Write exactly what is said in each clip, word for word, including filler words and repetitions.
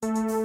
We'll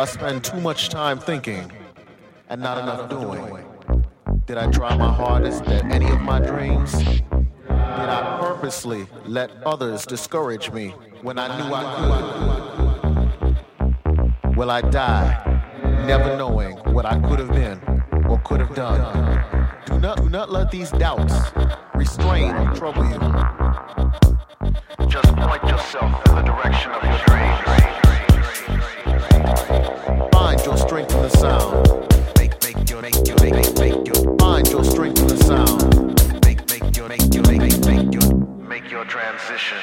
I spend too much time thinking and not enough doing? Did I try my hardest at any of my dreams? Did I purposely let others discourage me when I knew I could? Will I die never knowing what I could have been or could have done? Do not, do not let these doubts restrain or trouble you. Just point yourself in the direction of your dreams. Find your strength in the sound. Make, make your, make your, make, make, make your. Find your strength in the sound. Make, make your, make your, make, make, make your. Make your transition.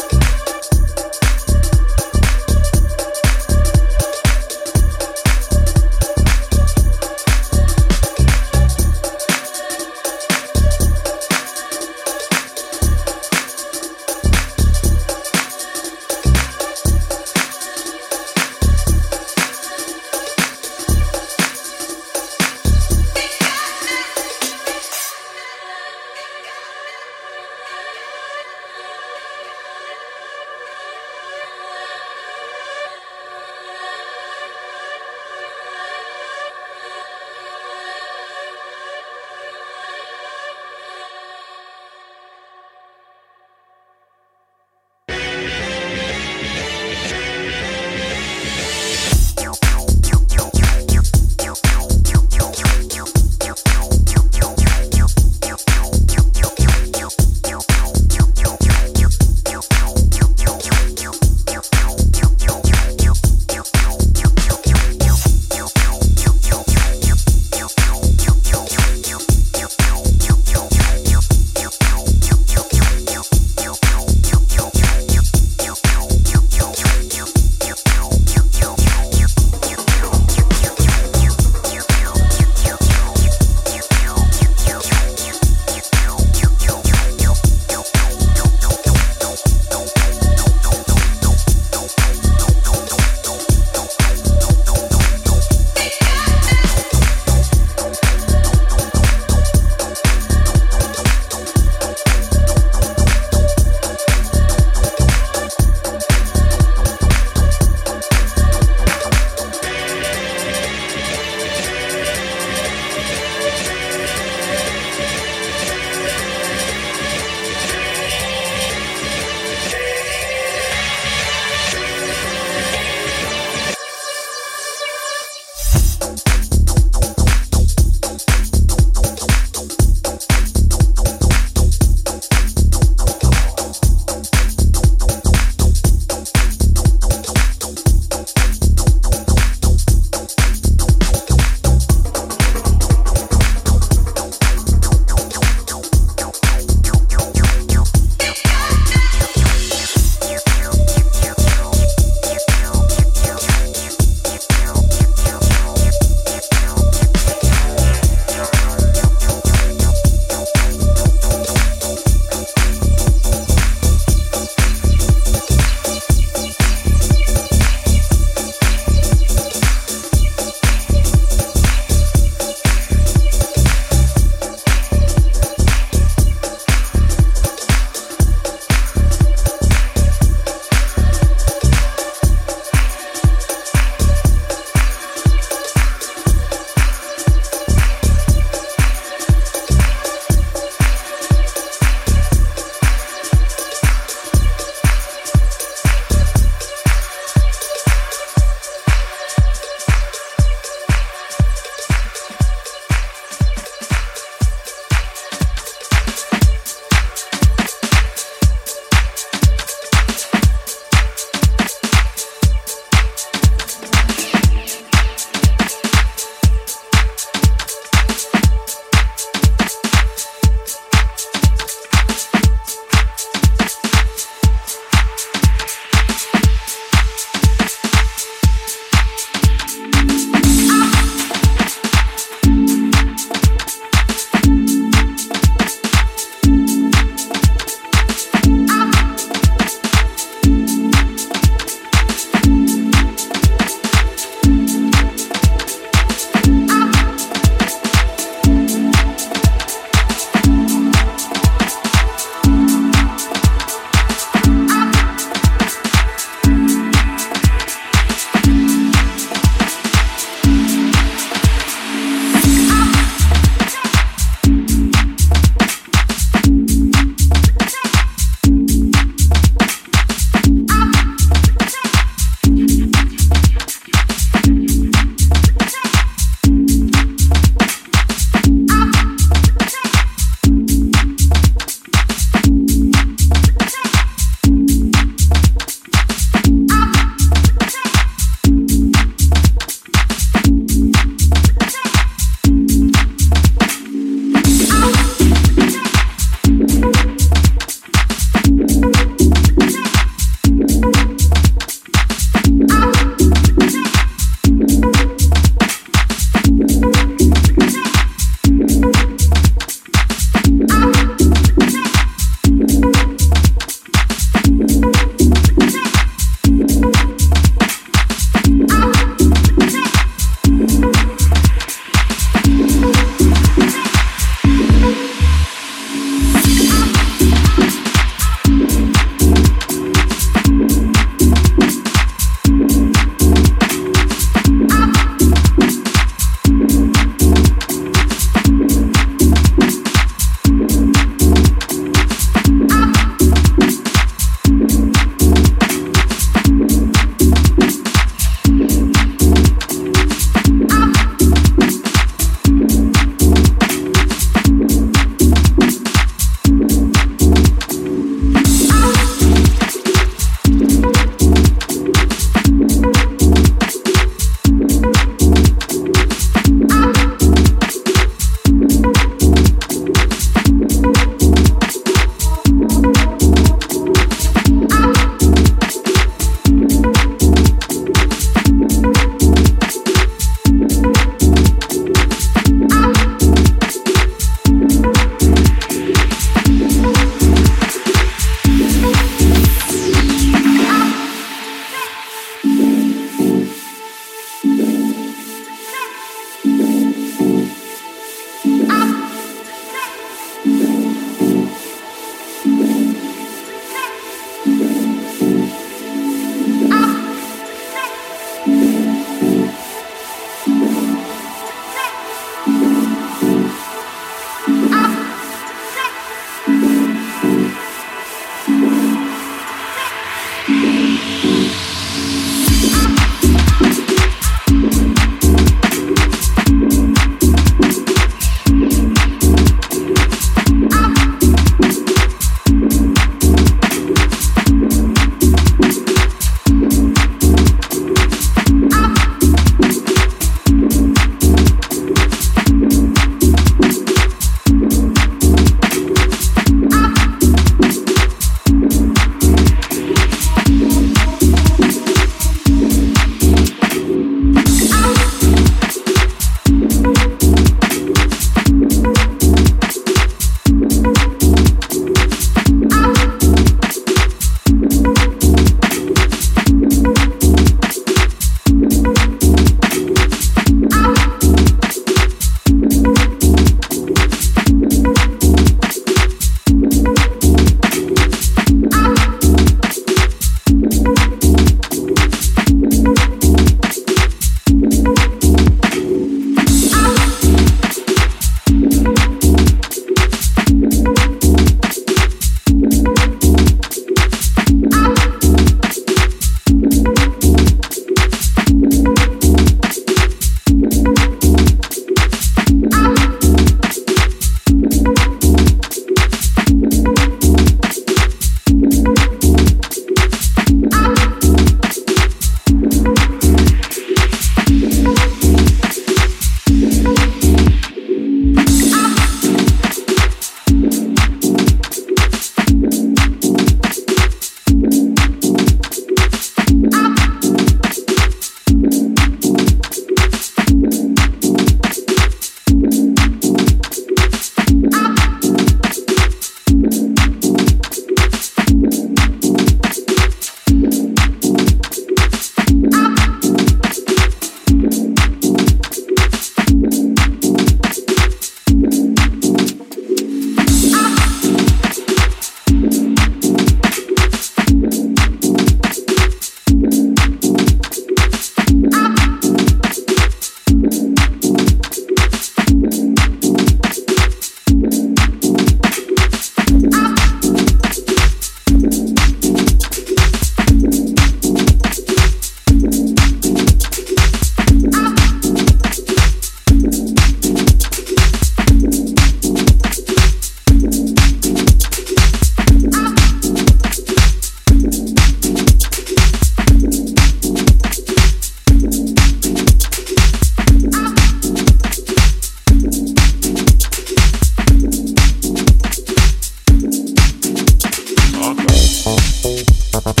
Oh,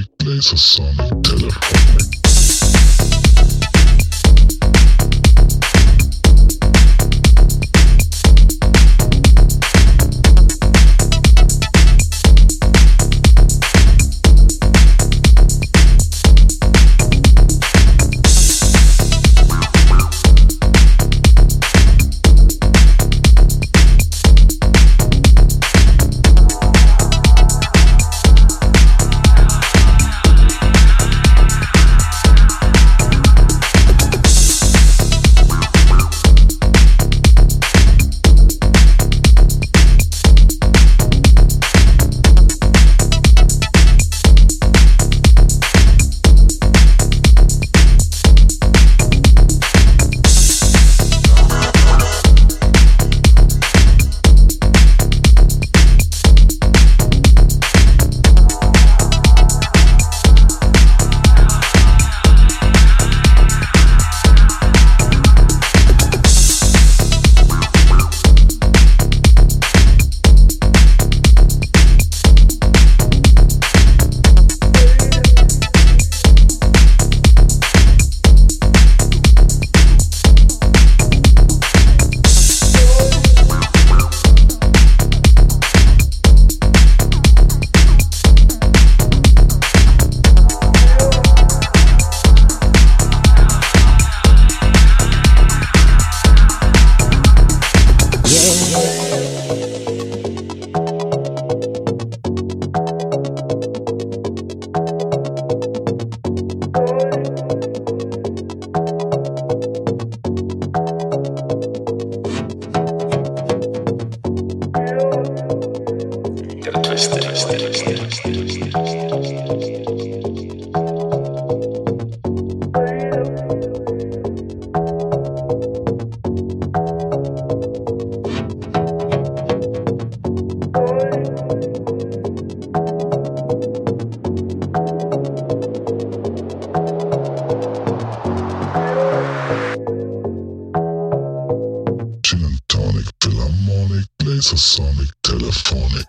Nick plays a song Tether. Sonic telephonic.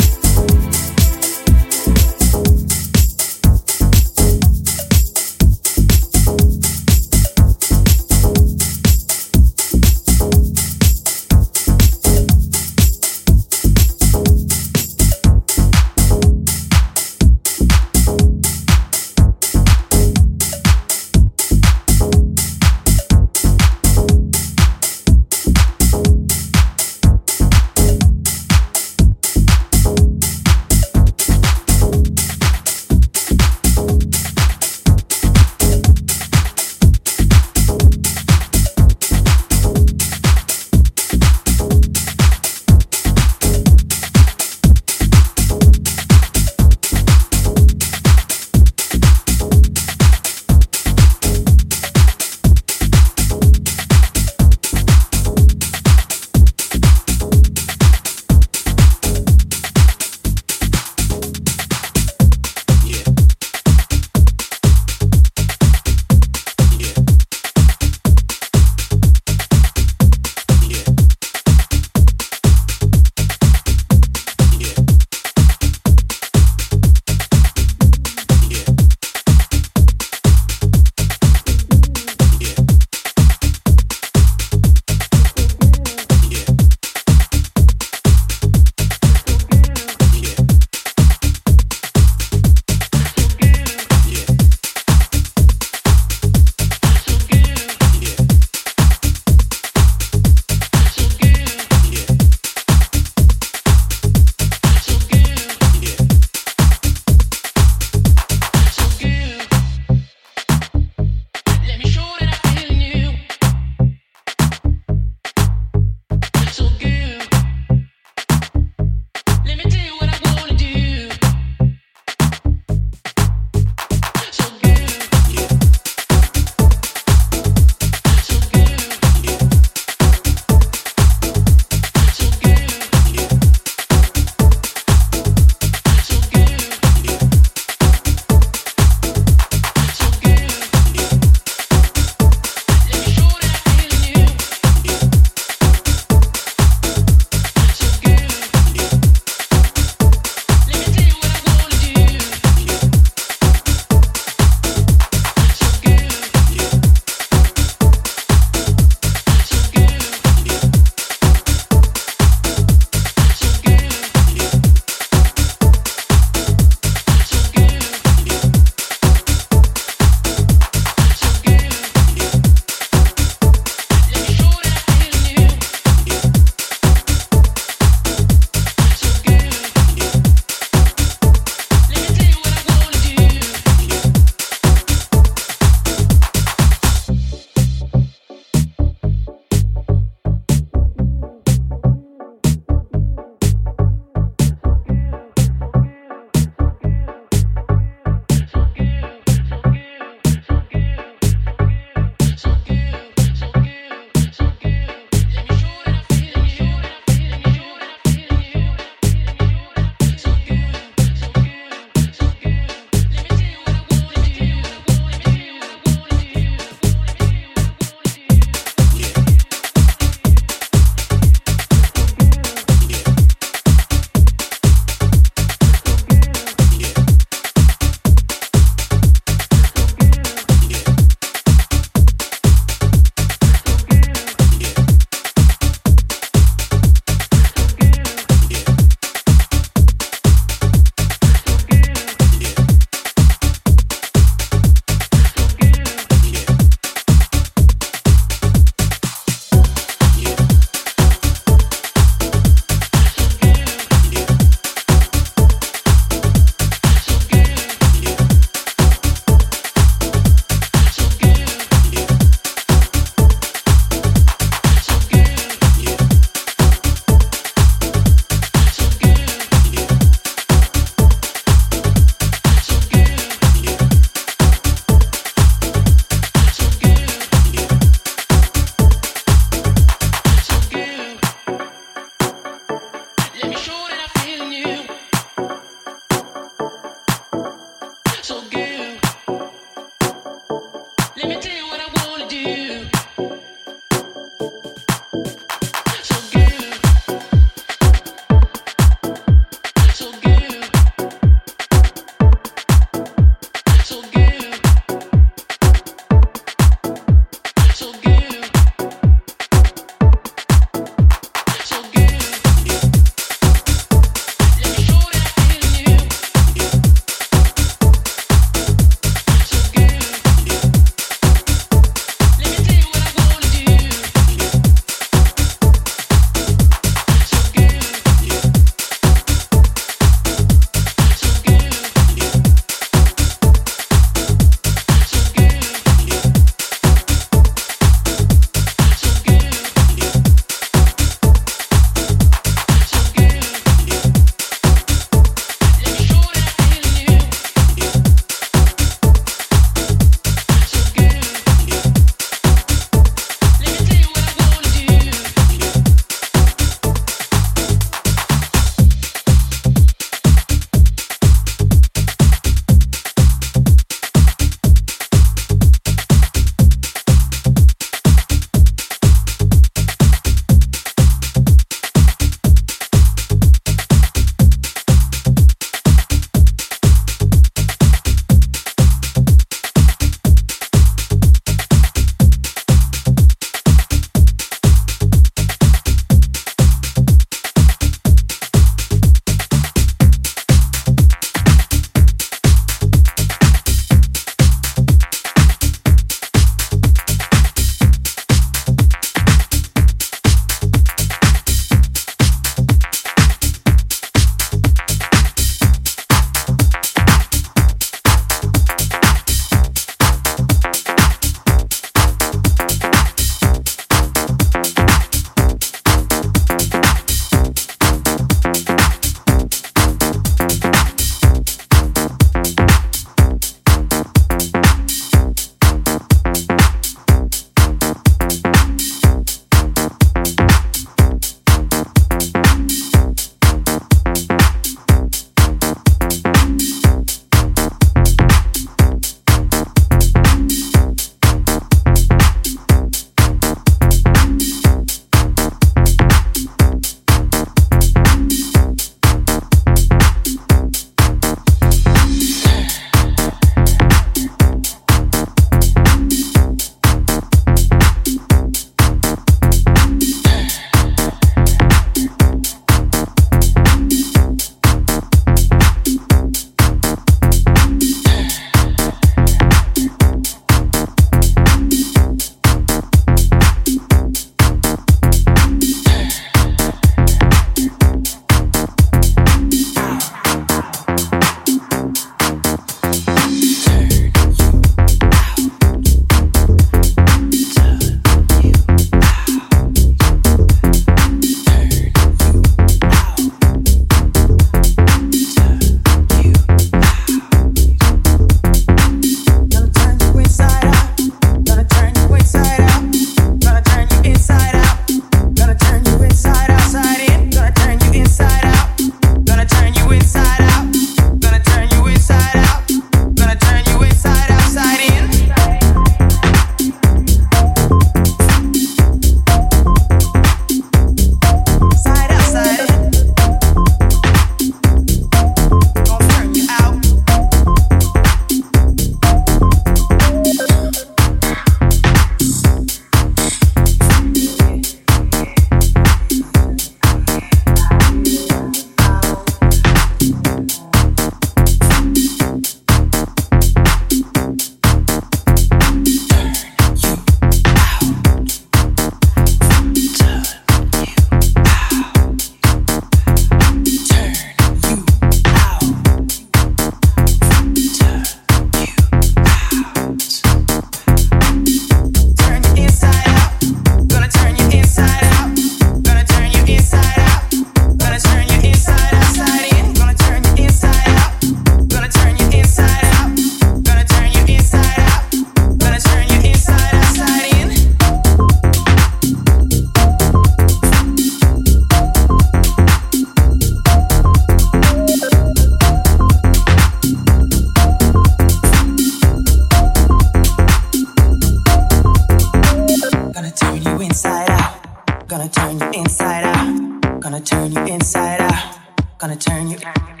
gonna turn you.